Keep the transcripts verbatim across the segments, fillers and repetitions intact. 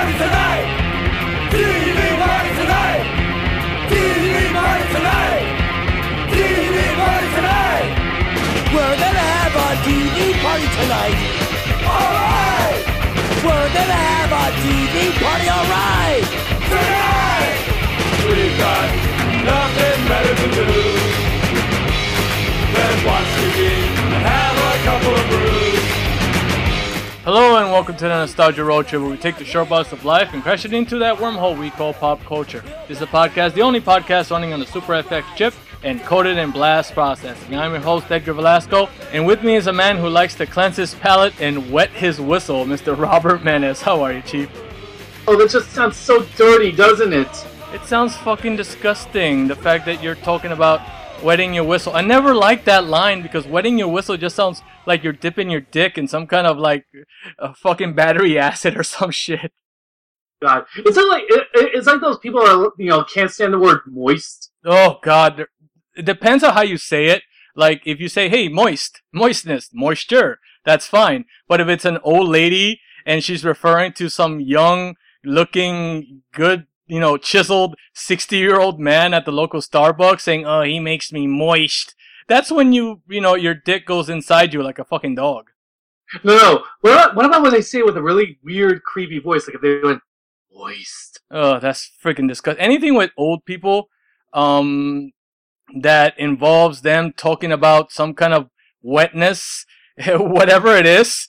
Party tonight! T V Party tonight! T V Party tonight! T V Party tonight! We're gonna have a T V party tonight! Alright! We're gonna have a T V party, alright! Tonight! We've got nothing better to do than watch T V and have a couple of brews. Hello and welcome to the Nostalgia Road Trip, where we take the short bus of life and crash it into that wormhole we call pop culture. This is a podcast, the only podcast running on the Super F X chip and coded in blast processing. I'm your host, Edgar Velasco, and with me is a man who likes to cleanse his palate and wet his whistle, Mister Robert Menes. How are you, Chief? Oh, that just sounds so dirty, doesn't it? It sounds fucking disgusting, the fact that you're talking about wetting your whistle. I never liked that line because wetting your whistle just sounds like you're dipping your dick in some kind of like a fucking battery acid or some shit. God, it's like it, it's like those people that, you know, can't stand the word moist. Oh God, it depends on how you say it. Like if you say, "Hey, moist, moistness, moisture," that's fine. But if it's an old lady and she's referring to some young-looking good, you know, chiseled sixty-year-old man at the local Starbucks saying, "Oh, he makes me moist." That's when you, you know, your dick goes inside you like a fucking dog. No, no. What about, what about when they say it with a really weird, creepy voice? Like if they're doing moist. Oh, that's freaking disgusting. Anything with old people um, that involves them talking about some kind of wetness, whatever it is,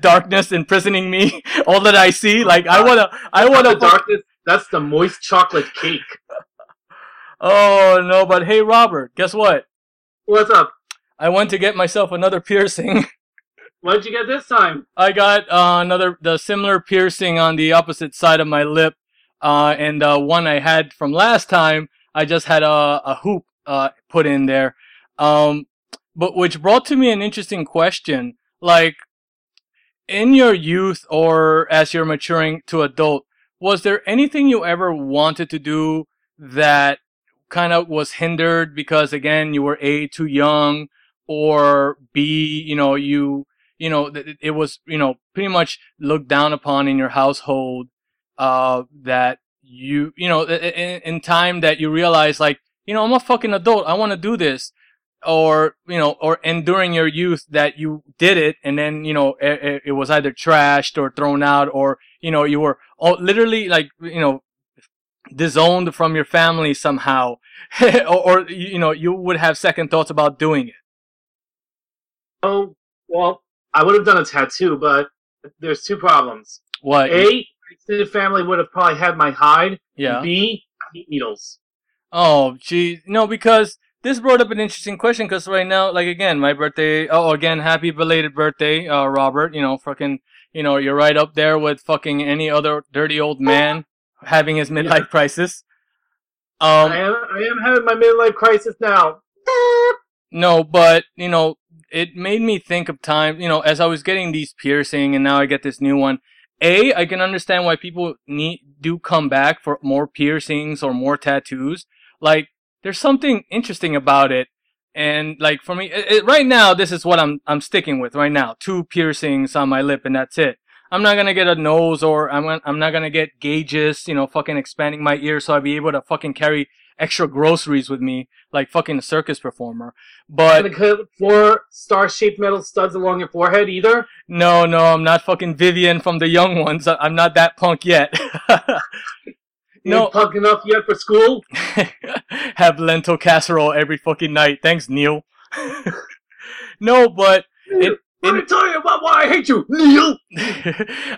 darkness imprisoning me, all that I see. Like I wanna, I wanna. The darkness. That's the moist chocolate cake. Oh, no, but hey, Robert, guess what? What's up? I went to get myself another piercing. What'd you get this time? I got uh, another, the similar piercing on the opposite side of my lip. Uh, and uh, one I had from last time, I just had a, a hoop uh, put in there. Um, but which brought to me an interesting question. Like, in your youth or as you're maturing to adult, was there anything you ever wanted to do that kind of was hindered because, again, you were A, too young, or B, you know, you, you know, it was, you know, pretty much looked down upon in your household, uh, that you, you know, in, in time that you realize, like, you know, I'm a fucking adult, I want to do this, or, you know, or, and during your youth that you did it, and then, you know, it, it was either trashed or thrown out, or, you know, you were all literally, like, you know, disowned from your family somehow. or, or, you know, you would have second thoughts about doing it. Oh, well, I would have done a tattoo, but there's two problems. What? A, my extended family would have probably had my hide. Yeah. B, I hate needles. Oh, geez. No, because this brought up an interesting question, because right now, like, again, my birthday, oh, again, happy belated birthday, uh, Robert, you know, fucking... You know, you're right up there with fucking any other dirty old man having his midlife yeah. crisis. Um, I am, I am having my midlife crisis now. No, but, you know, it made me think of time, you know, as I was getting these piercing and now I get this new one. A, I can understand why people need do come back for more piercings or more tattoos. Like, there's something interesting about it. And like for me, it, it, right now, this is what I'm I'm sticking with right now. Two piercings on my lip, and that's it. I'm not gonna get a nose, or I'm gonna, I'm not gonna get gauges. You know, fucking expanding my ear so I'll be able to fucking carry extra groceries with me, like fucking a circus performer. But I'm gonna put four star-shaped metal studs along your forehead, either. No, no, I'm not fucking Vivian from the Young Ones. I'm not that punk yet. No. You punk enough yet for school? Have lentil casserole every fucking night. Thanks, Neil. No, but... It, Let me it, tell you about why I hate you, Neil!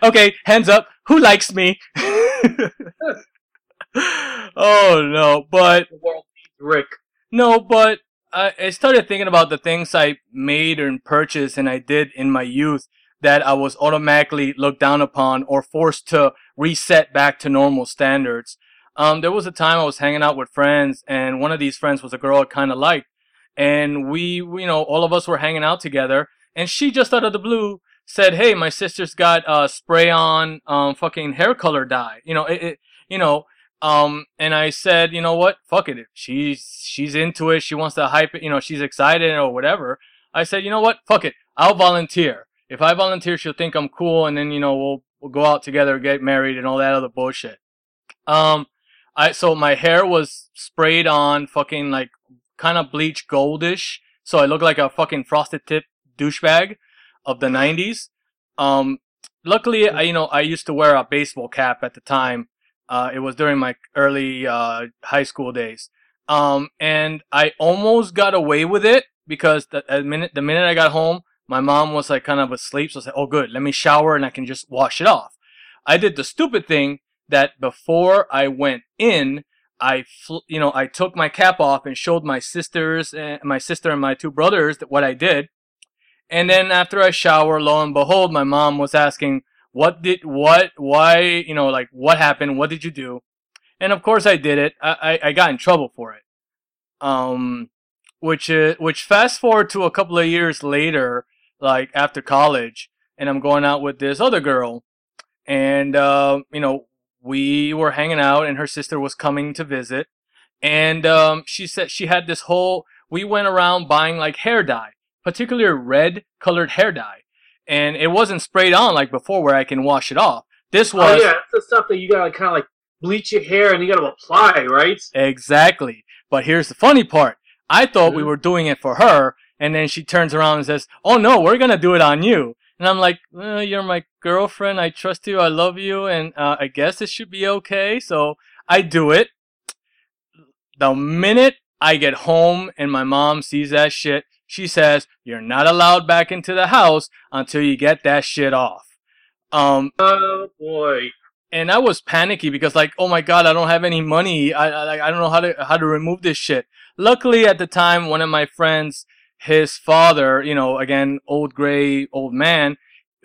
Okay, hands up. Who likes me? Oh, no, but... The world needs Rick. No, but I, I started thinking about the things I made and purchased and I did in my youth that I was automatically looked down upon or forced to reset back to normal standards. Um, there was a time I was hanging out with friends, and one of these friends was a girl I kind of liked. And we, we, you know, all of us were hanging out together, and she just out of the blue said, "Hey, my sister's got uh, spray-on um, fucking hair color dye." You know, it, it you know, um, and I said, "You know what? Fuck it. If she's she's into it. She wants to hype it. You know, she's excited or whatever." I said, "You know what? Fuck it. I'll volunteer. If I volunteer, she'll think I'm cool, and then, you know, we'll we'll go out together, get married, and all that other bullshit. Um, I so my hair was sprayed on fucking like kind of bleach goldish, so I looked like a fucking frosted tip douchebag of the nineties. Um, luckily, I, you know, I used to wear a baseball cap at the time. Uh, it was during my early uh, high school days. Um, and I almost got away with it because the, the minute the minute I got home, my mom was like kind of asleep. So I said, "Oh, good, let me shower and I can just wash it off." I did the stupid thing that before I went in, I fl you know I took my cap off and showed my sisters and my sister and my two brothers that what I did. And then after I shower, lo and behold, my mom was asking, what did, what, why, you know, like, what happened? What did you do? And of course I did it. I, I, I got in trouble for it. Um, which, is, which fast forward to a couple of years later, like after college, and I'm going out with this other girl. And, uh, you know, we were hanging out and her sister was coming to visit. And, um, she said she had this whole, we went around buying like hair dye, particularly red colored hair dye, and it wasn't sprayed on like before where I can wash it off. This was, oh yeah, that's the stuff that you gotta kind of like bleach your hair and you gotta apply, right? Exactly. But here's the funny part. I thought mm-hmm. we were doing it for her, and then she turns around and says, "Oh no, we're gonna do it on you." And I'm like, eh, "You're my girlfriend. I trust you. I love you, and uh, I guess it should be okay." So I do it. The minute I get home and my mom sees that shit, she says, "You're not allowed back into the house until you get that shit off." Um, oh boy! And I was panicky because, like, oh my god, I don't have any money. I, I, I don't know how to how to remove this shit. Luckily, at the time, one of my friends, his father, you know, again, old gray old man,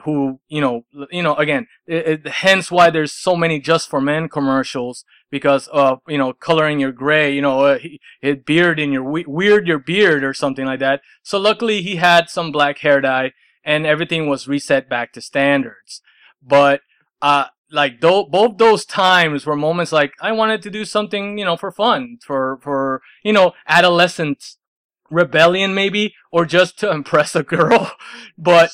who, you know, you know, again, it, it, hence why there's so many Just for Men commercials. Because of, you know, coloring your gray, you know, uh, it beard in your, we weird your beard or something like that. So luckily he had some black hair dye and everything was reset back to standards. But, uh, like, th both those times were moments like I wanted to do something, you know, for fun, for, for, you know, adolescent rebellion maybe, or just to impress a girl. But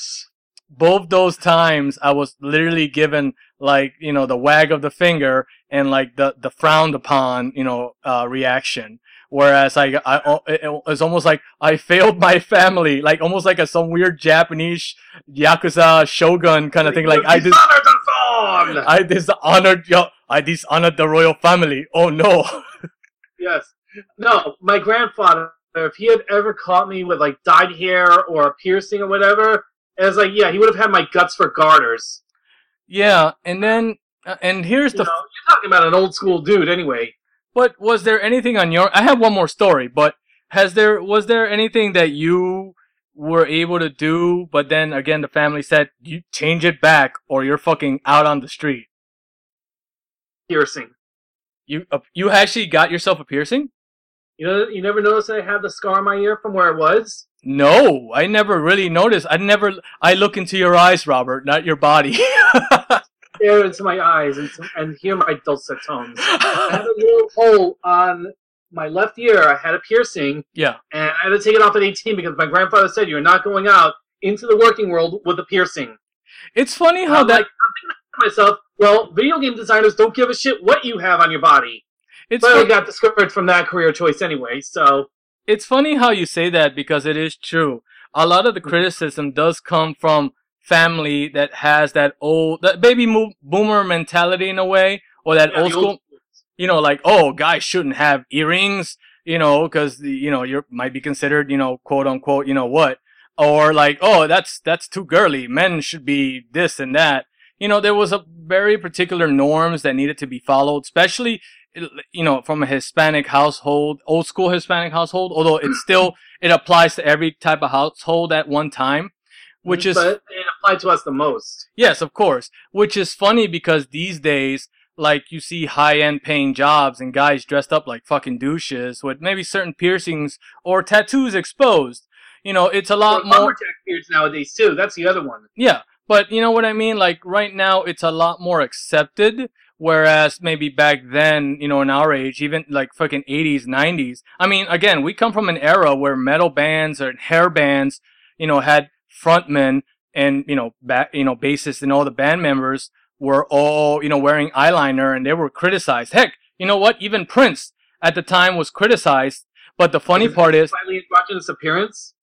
both those times I was literally given, like, you know, the wag of the finger and like the the frowned upon, you know, uh reaction, whereas I, I it was almost like I failed my family, like almost like a some weird Japanese yakuza shogun kind of thing, like I dis I dishonored yo I dishonored the royal family. Oh no. Yes. No, my grandfather, if he had ever caught me with like dyed hair or a piercing or whatever, it was like, yeah, he would have had my guts for garters. Yeah, and then, uh, and here's the... You know, you're talking about an old school dude anyway. But was there anything on your... I have one more story, but has there was there anything that you were able to do, but then, again, the family said, you change it back, or you're fucking out on the street? Piercing. You uh, you actually got yourself a piercing? You know, you never noticed I had the scar on my ear from where it was? No, I never really noticed. I never. I look into your eyes, Robert, not your body. Stare into my eyes and, and hear my dulcet tones. I had a little hole on my left ear. I had a piercing. Yeah. And I had to take it off at eighteen because my grandfather said you're not going out into the working world with a piercing. It's funny how I'm that. Like, I'm thinking to myself, well, video game designers don't give a shit what you have on your body. It's but I got discouraged from that career choice anyway, so. It's funny how you say that because it is true. A lot of the criticism does come from family that has that old, that baby boomer mentality in a way, or that yeah, old school, old you know, like, oh, guys shouldn't have earrings, you know, because, you know, you might be considered, you know, quote unquote, you know what, or like, oh, that's, that's too girly. Men should be this and that. You know, there was a very particular norms that needed to be followed, especially, you know, from a Hispanic household, old school Hispanic household, although it's still, it applies to every type of household at one time, which is... But it applied to us the most. Yes, of course, which is funny because these days, like, you see high-end paying jobs and guys dressed up like fucking douches with maybe certain piercings or tattoos exposed. You know, it's a lot more... Lumberjack beards nowadays, too. That's the other one. Yeah, but you know what I mean? Like, right now, it's a lot more accepted. Whereas maybe back then, you know, in our age, even like fucking eighties, nineties. I mean, again, we come from an era where metal bands or hair bands, you know, had frontmen and, you know, ba you know, bassists and all the band members were all, you know, wearing eyeliner, and they were criticized. Heck, you know what? Even Prince at the time was criticized. But the funny was part is, finally watching his appearance.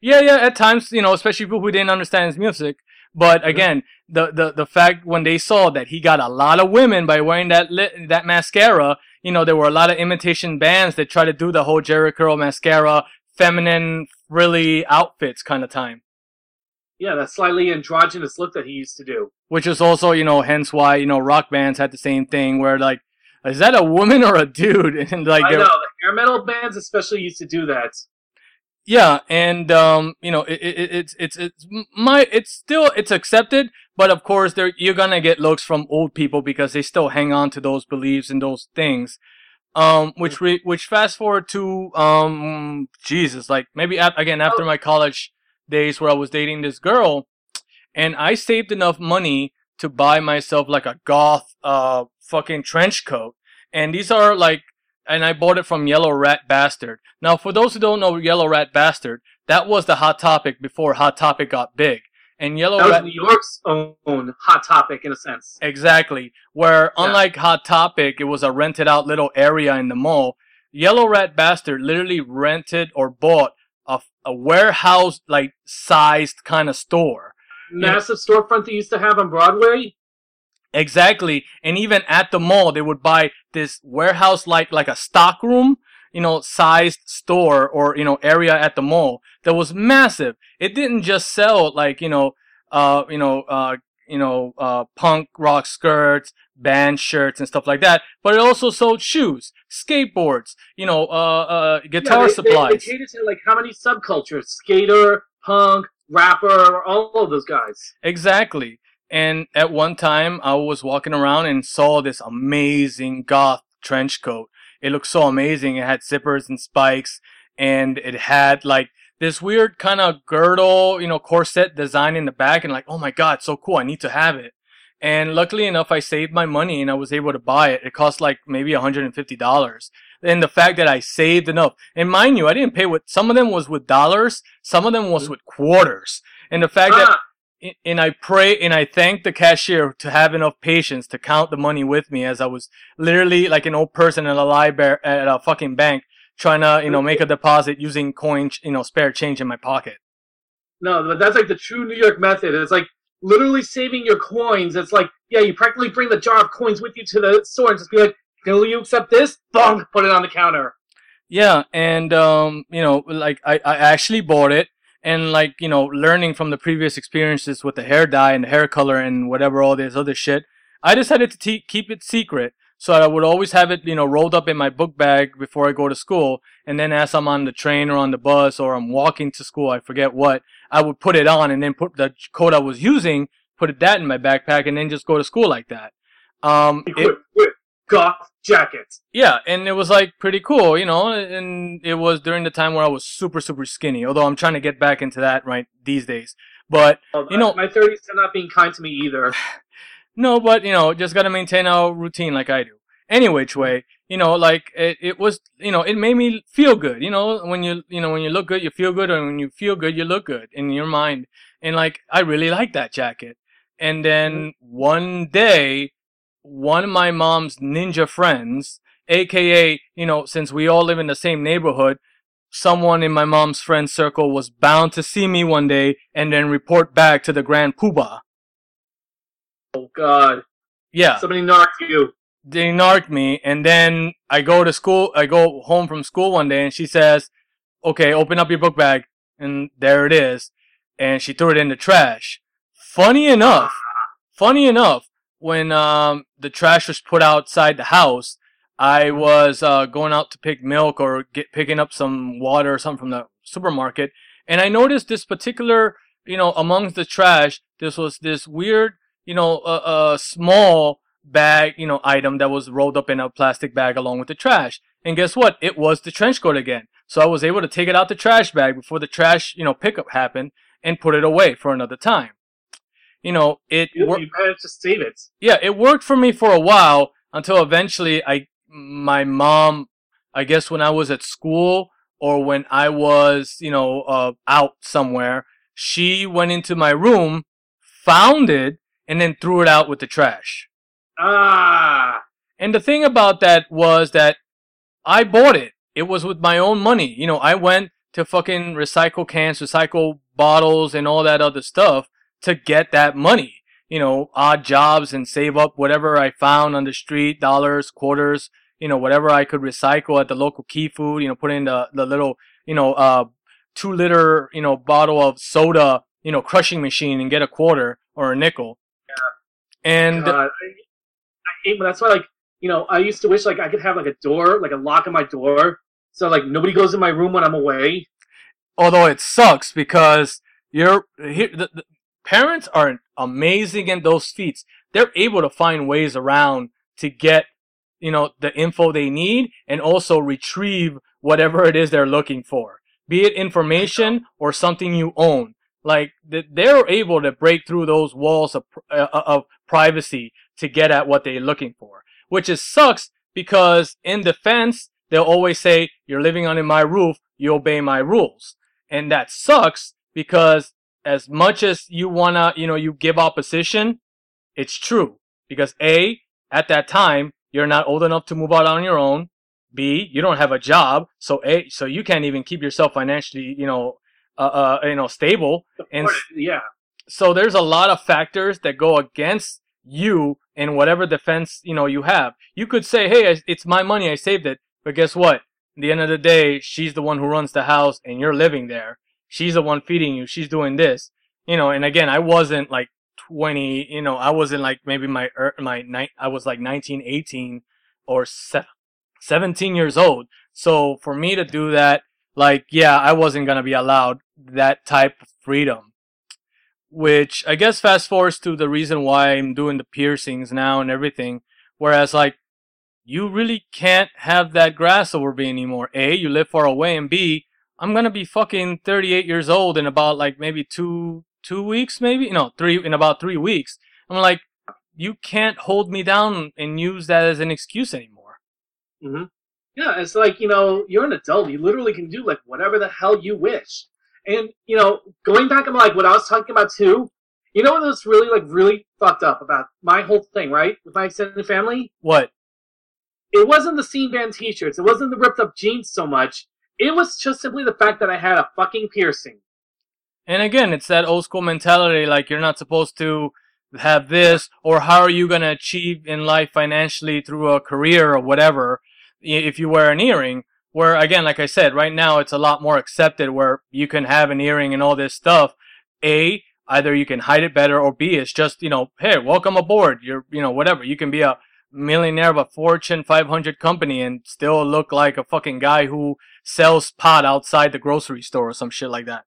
Yeah, yeah. At times, you know, especially people who didn't understand his music. But again, yeah. the, the the fact when they saw that he got a lot of women by wearing that lit, that mascara, you know, there were a lot of imitation bands that tried to do the whole Jerry Curl mascara, feminine, frilly outfits kind of time. Yeah, that slightly androgynous look that he used to do. Which is also, you know, hence why, you know, rock bands had the same thing where, like, is that a woman or a dude? And like, I know, the hair metal bands especially used to do that. Yeah, and, um, you know, it, it, it's, it's, it's, my, it's still, it's accepted, but of course, there you're gonna get looks from old people because they still hang on to those beliefs and those things. Um, which, re, which fast forward to, um, Jesus, like, maybe, at, again, after my college days where I was dating this girl, and I saved enough money to buy myself, like, a goth, uh, fucking trench coat. And these are, like, and I bought it from Yellow Rat Bastard. Now, for those who don't know Yellow Rat Bastard, that was the Hot Topic before Hot Topic got big. And Yellow Rat... That was New York's own Hot Topic, in a sense. Exactly. Where, yeah. unlike Hot Topic, it was a rented out little area in the mall. Yellow Rat Bastard literally rented or bought a, a warehouse-like sized kind of store. Massive you know? storefront they used to have on Broadway? Exactly. And even at the mall, they would buy this warehouse like like a stock room, you know, sized store or, you know, area at the mall that was massive. It didn't just sell like, you know, uh, you know, uh, you know, uh, punk rock skirts, band shirts and stuff like that, but it also sold shoes, skateboards, you know, uh, uh, guitar yeah, they, supplies. They, they catered to like how many subcultures? Skater, punk, rapper, all of those guys. Exactly. And at one time, I was walking around and saw this amazing goth trench coat. It looked so amazing. It had zippers and spikes, and it had like this weird kind of girdle, you know, corset design in the back. And like, oh my God, so cool! I need to have it. And luckily enough, I saved my money and I was able to buy it. It cost like maybe one hundred fifty dollars. And the fact that I saved enough, and mind you, I didn't pay with some of them was with dollars, some of them was with quarters. And the fact that. And I pray and I thank the cashier to have enough patience to count the money with me as I was literally like an old person at a library at a fucking bank trying to, you know, make a deposit using coin, you know, spare change in my pocket. No, but that's like the true New York method. It's like literally saving your coins. It's like, yeah, you practically bring the jar of coins with you to the store and just be like, can you accept this? Boom, put it on the counter. Yeah, and, um, you know, like I, I actually bought it. And like, you know, learning from the previous experiences with the hair dye and the hair color and whatever all this other shit, I decided to te- keep it secret so that I would always have it, you know, rolled up in my book bag before I go to school. And then as I'm on the train or on the bus or I'm walking to school, I forget what, I would put it on and then put the coat I was using, put that in my backpack and then just go to school like that. Um, it, goth jackets. Yeah, and it was like pretty cool, you know, and it was during the time where I was super, super skinny, although I'm trying to get back into that right these days. But, well, you know... My thirties are not being kind to me either. No, but, you know, just gotta maintain our routine like I do. Any which way, you know, like, it, it was, you know, it made me feel good, you know, when you, you know, when you look good, you feel good, and when you feel good, you look good in your mind. And, like, I really like that jacket. And then one day... one of my mom's ninja friends, aka, you know, since we all live in the same neighborhood, someone in my mom's friend circle was bound to see me one day and then report back to the Grand Poobah. Oh, God. Yeah. Somebody narked you. They narked me, and then I go to school, I go home from school one day, and she says, okay, open up your book bag, and there it is. And she threw it in the trash. Funny enough, funny enough, when um, the trash was put outside the house, I was uh, going out to pick milk or get, picking up some water or something from the supermarket. And I noticed this particular, you know, amongst the trash, this was this weird, you know, uh, uh, small bag, you know, item that was rolled up in a plastic bag along with the trash. And guess what? It was the trench coat again. So I was able to take it out the trash bag before the trash, you know, pickup happened and put it away for another time. You know, it wor- you managed to save it. Yeah, it worked for me for a while until eventually I, my mom, I guess when I was at school or when I was, you know, uh, out somewhere, she went into my room, found it, and then threw it out with the trash. Ah! And the thing about that was that I bought it. It was with my own money. You know, I went to fucking recycle cans, recycle bottles, and all that other stuff to get that money. You know, odd jobs and save up whatever I found on the street, dollars, quarters, you know, whatever I could recycle at the local Key Food, you know, put in the, the little, you know, uh, two liter, you know, bottle of soda, you know, crushing machine and get a quarter or a nickel. Yeah. And God, I, I hate, that's why, like, you know, I used to wish, like, I could have, like, a door, like, a lock on my door. So, like, nobody goes in my room when I'm away. Although it sucks because you're here, the, the parents are amazing in those feats. They're able to find ways around to get, you know, the info they need and also retrieve whatever it is they're looking for, be it information or something you own. Like, they're able to break through those walls of, uh, of privacy to get at what they're looking for. Which is sucks because in defense, they'll always say, you're living under my roof, you obey my rules. And that sucks because as much as you want to, you know, you give opposition, it's true. Because A, at that time, you're not old enough to move out on your own. B, you don't have a job. So A, so you can't even keep yourself financially, you know, uh, uh you know, stable. And yeah. So there's a lot of factors that go against you and whatever defense, you know, you have. You could say, hey, it's my money, I saved it. But guess what? At the end of the day, she's the one who runs the house and you're living there. She's the one feeding you. She's doing this. You know, and again, I wasn't like twenty, you know, I wasn't like maybe my, my, I was like nineteen, eighteen or seventeen years old. So for me to do that, like, yeah, I wasn't going to be allowed that type of freedom. Which I guess fast forwards to the reason why I'm doing the piercings now and everything. Whereas, like, you really can't have that grass over me anymore. A, you live far away, and B, I'm gonna be fucking thirty-eight years old in about like maybe two two weeks, maybe no three in about three weeks. I'm like, you can't hold me down and use that as an excuse anymore. Mm-hmm. Yeah, it's like, you know, you're an adult. You literally can do like whatever the hell you wish. And, you know, going back on, like, what I was talking about, too, you know what was really, like, really fucked up about my whole thing, right, with my extended family? What? It wasn't the scene band t-shirts. It wasn't the ripped-up jeans so much. It was just simply the fact that I had a fucking piercing. And, again, it's that old-school mentality, like, you're not supposed to have this, or how are you going to achieve in life financially through a career or whatever if you wear an earring? Where, again, like I said, right now it's a lot more accepted where you can have an earring and all this stuff. A, either you can hide it better, or B, it's just, you know, hey, welcome aboard. You're, you know, whatever. You can be a millionaire of a Fortune five hundred company and still look like a fucking guy who sells pot outside the grocery store or some shit like that.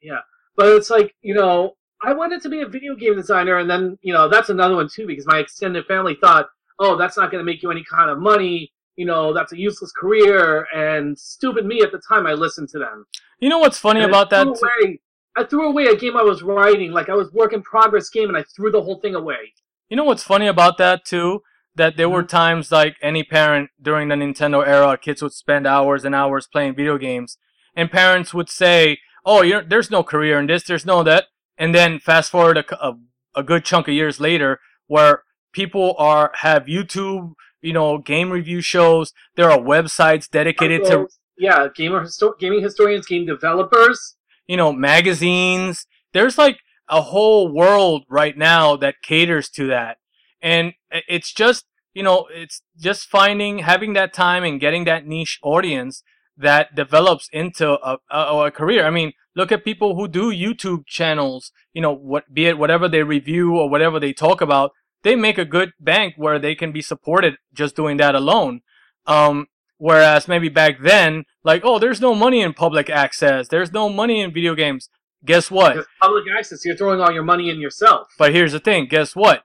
Yeah. But it's like, you know, I wanted to be a video game designer, and then, you know, that's another one too, because my extended family thought, oh, that's not going to make you any kind of money. You know, that's a useless career, and stupid me at the time, I listened to them. You know what's funny and about I that? Away, I threw away a game I was writing, like I was work in progress game, and I threw the whole thing away. You know what's funny about that, too? That there were times, like any parent during the Nintendo era, kids would spend hours and hours playing video games, and parents would say, oh, you're, there's no career in this, there's no that, and then fast forward a, a, a good chunk of years later, where people are have YouTube, you know, game review shows. There are websites dedicated to... Yeah, gamer histo- gaming historians, game developers. You know, magazines. There's like a whole world right now that caters to that. And it's just, you know, it's just finding, having that time and getting that niche audience that develops into a, a, a career. I mean, look at people who do YouTube channels, you know, what be it whatever they review or whatever they talk about. They make a good bank where they can be supported just doing that alone. Um, whereas maybe back then, like, oh, there's no money in public access. There's no money in video games. Guess what? Because public access, you're throwing all your money in yourself. But here's the thing. Guess what?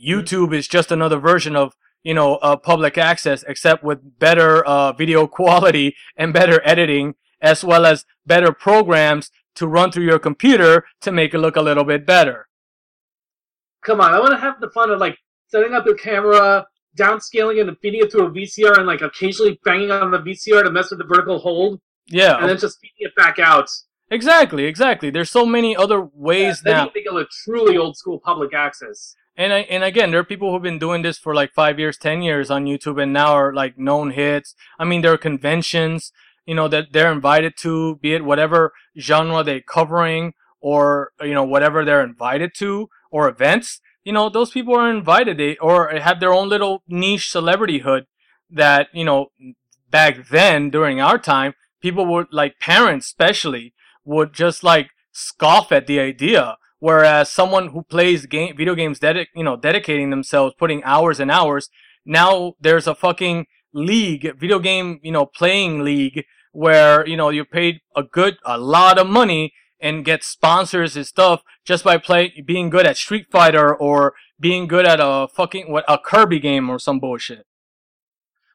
YouTube is just another version of, you know, uh, public access, except with better uh, video quality and better editing, as well as better programs to run through your computer to make it look a little bit better. Come on, I want to have the fun of, like, setting up your camera, downscaling in the video to a V C R, and, like, occasionally banging on the V C R to mess with the vertical hold. Yeah. And then just feeding it back out. Exactly, exactly. There's so many other ways yeah, now. Then you think of a truly old school public access. And I, and again, there are people who've been doing this for like five years, ten years on YouTube, and now are like known hits. I mean, there are conventions, you know, that they're invited to, be it whatever genre they're covering, or you know, whatever they're invited to, or events. You know, those people are invited, they or have their own little niche celebrityhood that, you know, back then during our time, people would, like parents especially, would just like scoff at the idea. Whereas someone who plays game, video games, dedic- you know, dedicating themselves, putting hours and hours, now there's a fucking league, video game, you know, playing league where, you know, you're paid a good, a lot of money and get sponsors and stuff just by play, being good at Street Fighter or being good at a fucking, what, a Kirby game or some bullshit.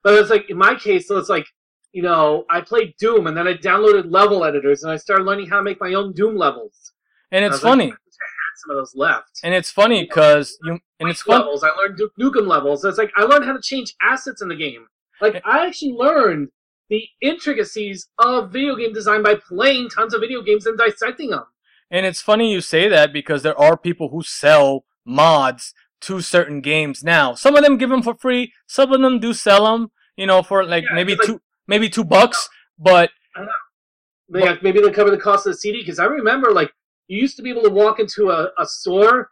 But it's like, in my case, so it's like, you know, I played Doom and then I downloaded level editors and I started learning how to make my own Doom levels. And it's funny. Like, some of those left. And it's funny because you and it's fun- levels. I learned Duke Nukem levels. It's like I learned how to change assets in the game. Like it, I actually learned the intricacies of video game design by playing tons of video games and dissecting them. And it's funny you say that because there are people who sell mods to certain games now. Some of them give them for free. Some of them do sell them. You know, for like yeah, maybe two, like, maybe two bucks. But I don't know. Yeah, maybe they cover the cost of the C D. Because I remember like. You used to be able to walk into a, a store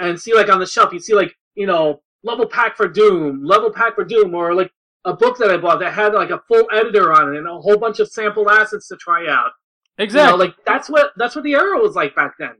and see, like, on the shelf, you'd see, like, you know, level pack for Doom, level pack for Doom, or, like, a book that I bought that had, like, a full editor on it and a whole bunch of sample assets to try out. Exactly. You know, like, that's what that's what the era was like back then.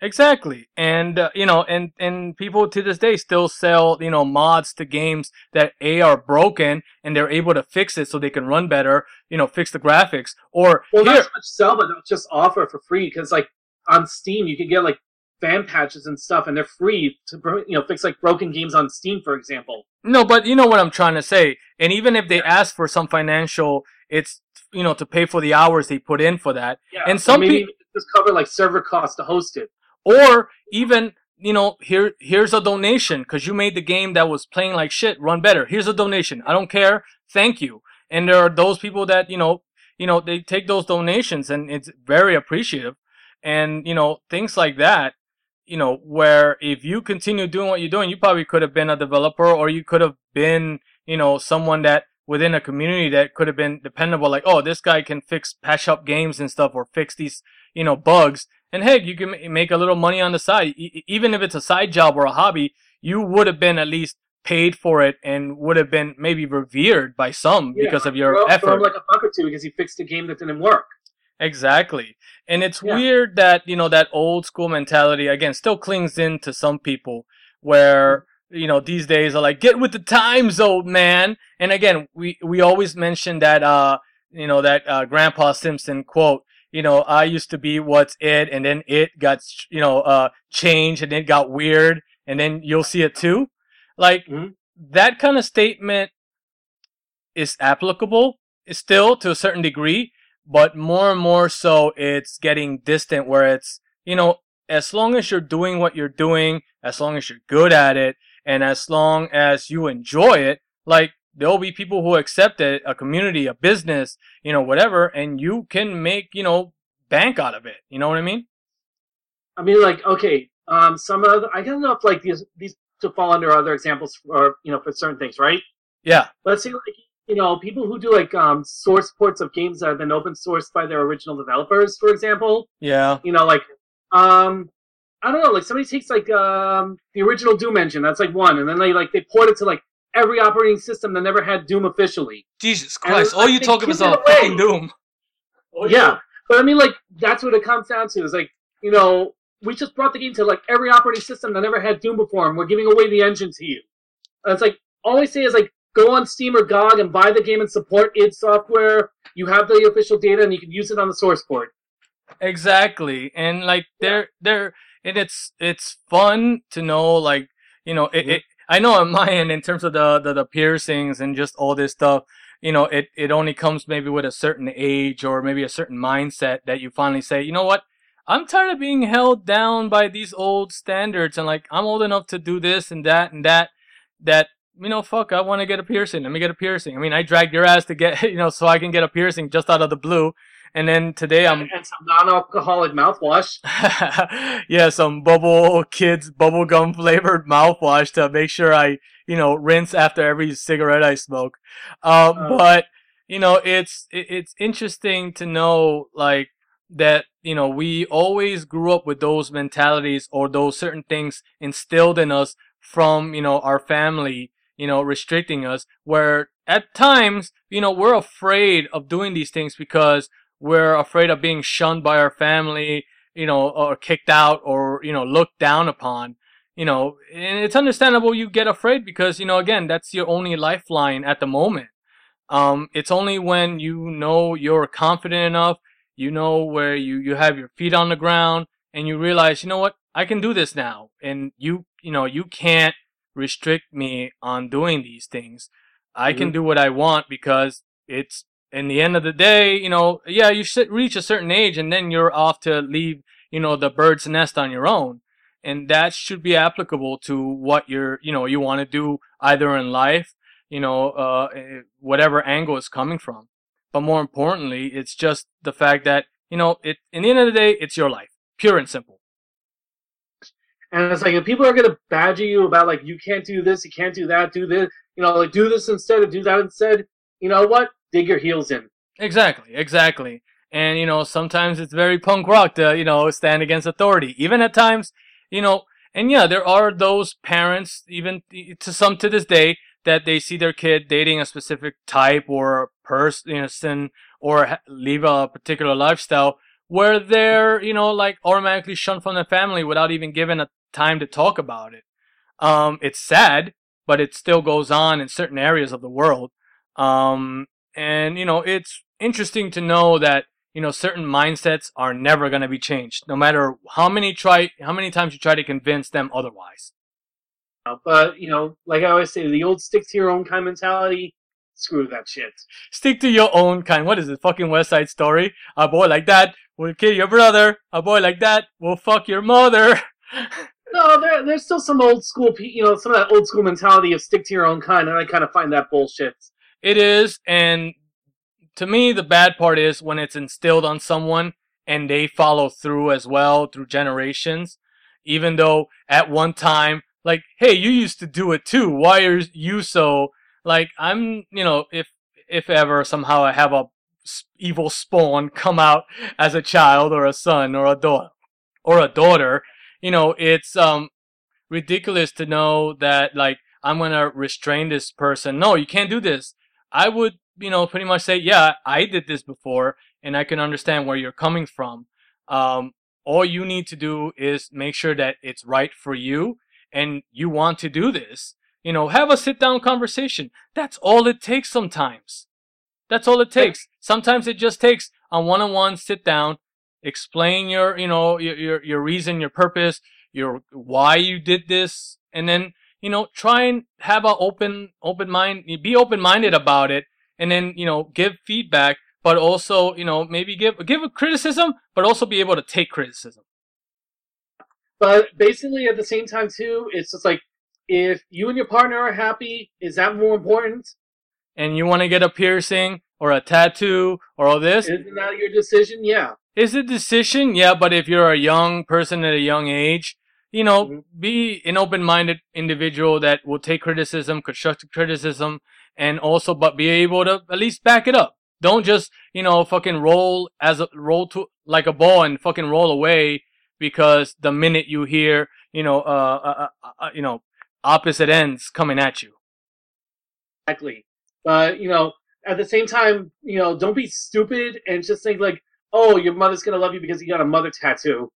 Exactly. And, uh, you know, and, and people to this day still sell, you know, mods to games that, A, are broken, and they're able to fix it so they can run better, you know, fix the graphics. Or well, here, not so much sell, but not just offer for free, because, like, on Steam, you can get like fan patches and stuff, and they're free to you know fix like broken games on Steam, for example. No, but you know what I'm trying to say. And even if they yeah. ask for some financial, it's you know to pay for the hours they put in for that. Yeah. And some people just cover like server costs to host it, or even you know here here's a donation because you made the game that was playing like shit run better. Here's a donation. I don't care. Thank you. And there are those people that you know you know they take those donations, and it's very appreciative. And, you know, things like that, you know, where if you continue doing what you're doing, you probably could have been a developer or you could have been, you know, someone that within a community that could have been dependable. Like, oh, this guy can fix, patch up games and stuff or fix these, you know, bugs. And, hey, you can make a little money on the side. E- even if it's a side job or a hobby, you would have been at least paid for it and would have been maybe revered by some yeah, because of your throw, effort. Throw him like a buck or two because he fixed a game that didn't work. Exactly. And it's yeah. weird that, you know, that old school mentality, again, still clings in to some people where, you know, these days are like, get with the times, old man. And again, we, we always mention that, uh, you know, that uh, Grandpa Simpson quote, you know, I used to be what's it, and then it got, you know, uh, changed, and it got weird, and then you'll see it too. Like, mm-hmm. that kind of statement is applicable still to a certain degree. But more and more so, it's getting distant where it's, you know, as long as you're doing what you're doing, as long as you're good at it, and as long as you enjoy it, like, there'll be people who accept it, a community, a business, you know, whatever, and you can make, you know, bank out of it. You know what I mean? I mean, like, okay, um, some of the, I don't know if, like, these, these to fall under other examples for, you know, for certain things, right? Yeah. Let's see, like, you know, people who do, like, um, source ports of games that have been open-sourced by their original developers, for example. Yeah. You know, like, um, I don't know, like, somebody takes, like, um, the original Doom engine, that's, like, one, and then they, like, they port it to, like, every operating system that never had Doom officially. Jesus Christ, all you talk about is all fucking Doom. Yeah, but I mean, like, that's what it comes down to, is, like, you know, we just brought the game to, like, every operating system that never had Doom before, and we're giving away the engine to you. And it's, like, all we say is, like, go on Steam or G O G and buy the game and support id software. You have the official data and you can use it on the source port. Exactly. And like they're they're and it's it's fun to know, like, you know, it, it I know on my end in terms of the, the, the piercings and just all this stuff, you know, it, it only comes maybe with a certain age or maybe a certain mindset that you finally say, you know what? I'm tired of being held down by these old standards and like I'm old enough to do this and that and that that you know, fuck, I want to get a piercing. Let me get a piercing. I mean, I dragged your ass to get, you know, so I can get a piercing just out of the blue. And then today I'm... And some non-alcoholic mouthwash. Yeah, some bubble kids bubblegum flavored mouthwash to make sure I, you know, rinse after every cigarette I smoke. Uh, uh, but, you know, it's it, it's interesting to know, like, that, you know, we always grew up with those mentalities or those certain things instilled in us from, you know, our family, you know, restricting us, where at times, you know, we're afraid of doing these things because we're afraid of being shunned by our family, you know, or kicked out, or, you know, looked down upon, you know. And it's understandable you get afraid because, you know, again, that's your only lifeline at the moment. Um, it's only when you know you're confident enough, you know, where you, you have your feet on the ground and you realize, you know what, I can do this now. And you, you know, you can't restrict me on doing these things. I mm-hmm. can do what I want because it's, in the end of the day, you know, yeah, you should reach a certain age and then you're off to leave, you know, the bird's nest on your own. And that should be applicable to what you're, you know, you want to do either in life, you know, uh, whatever angle it's coming from. But more importantly, it's just the fact that, you know, it, in the end of the day, it's your life, pure and simple. And it's like, if people are going to badger you about, like, you can't do this, you can't do that, do this, you know, like, do this instead of do that instead, you know what? Dig your heels in. Exactly, exactly. And, you know, sometimes it's very punk rock to, you know, stand against authority. Even at times, you know, and yeah, there are those parents, even to some to this day, that they see their kid dating a specific type or person or live a particular lifestyle where they're, you know, like automatically shunned from their family without even given a time to talk about it. Um, it's sad, but it still goes on in certain areas of the world. Um, And, you know, it's interesting to know that, you know, certain mindsets are never going to be changed, no matter how many try, how many times you try to convince them otherwise. But, you know, like I always say, the old stick to your own kind mentality, screw that shit. Stick to your own kind. What is it? Fucking West Side Story? A boy like that will kill your brother. A boy like that will fuck your mother. No, there, there's still some old school, you know, some of that old school mentality of stick to your own kind, and I kind of find that bullshit. It is, and to me, the bad part is when it's instilled on someone and they follow through as well through generations, even though at one time, like, hey, you used to do it too. Why are you so, like, I'm, you know, if if ever somehow I have a evil spawn come out as a child or a son or a daughter, or a daughter, you know, it's um ridiculous to know that, like, I'm going to restrain this person. No, you can't do this. I would, you know, pretty much say, yeah, I did this before, and I can understand where you're coming from. Um, all you need to do is make sure that it's right for you, and you want to do this. You know, have a sit-down conversation. That's all it takes sometimes. That's all it takes. Sometimes it just takes a one-on-one sit-down, explain your, you know, your, your your reason, your purpose, your why you did this, and then, you know, try and have an open, open mind, be open-minded about it, and then, you know, give feedback, but also, you know, maybe give, give a criticism, but also be able to take criticism. But basically at the same time too, it's just like, if you and your partner are happy, is that more important? And you want to get a piercing or a tattoo or all this? Isn't that your decision? Yeah. Is it a decision? Yeah, but if you're a young person at a young age, you know, be an open-minded individual that will take criticism, constructive criticism, and also, but be able to at least back it up. Don't just, you know, fucking roll as a roll to like a ball and fucking roll away because the minute you hear, you know, uh, uh, uh you know, opposite ends coming at you. Exactly, but uh, you know, at the same time, you know, don't be stupid and just think like, oh, your mother's gonna love you because you got a mother tattoo.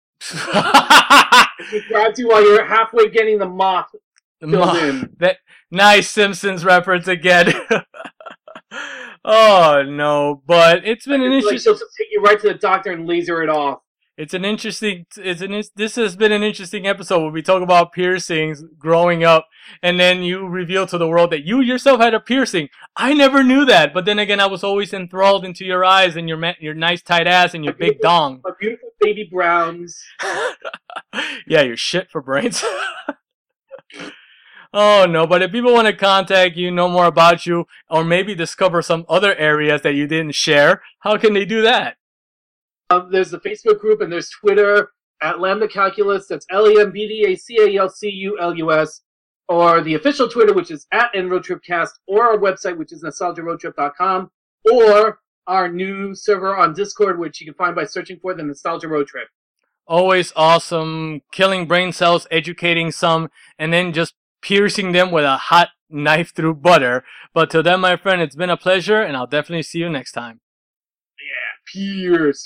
He grabs you while you're halfway getting the moth filled moth. in. That, nice Simpsons reference again. Oh, no. But it's been an interesting... Like, take you right to the doctor and laser it off. It's an interesting... It's an. This has been an interesting episode where we talk about piercings growing up, and then you reveal to the world that you yourself had a piercing. I never knew that. But then again, I was always enthralled into your eyes and your your nice tight ass and your my big dong. My beautiful baby browns. Yeah, you're shit for brains. Oh, no, but if people want to contact you, know more about you, or maybe discover some other areas that you didn't share, how can they do that? Um, there's the Facebook group and there's Twitter at Lambda Calculus. That's L E M B D A C A L C U L U S. Or the official Twitter, which is at N Road Trip Cast, or our website, which is nostalgia road trip dot com, or our new server on Discord, which you can find by searching for the Nostalgia Road Trip. Always awesome, killing brain cells, educating some, and then just piercing them with a hot knife through butter. But till then, my friend, it's been a pleasure, and I'll definitely see you next time. Yeah, pierce.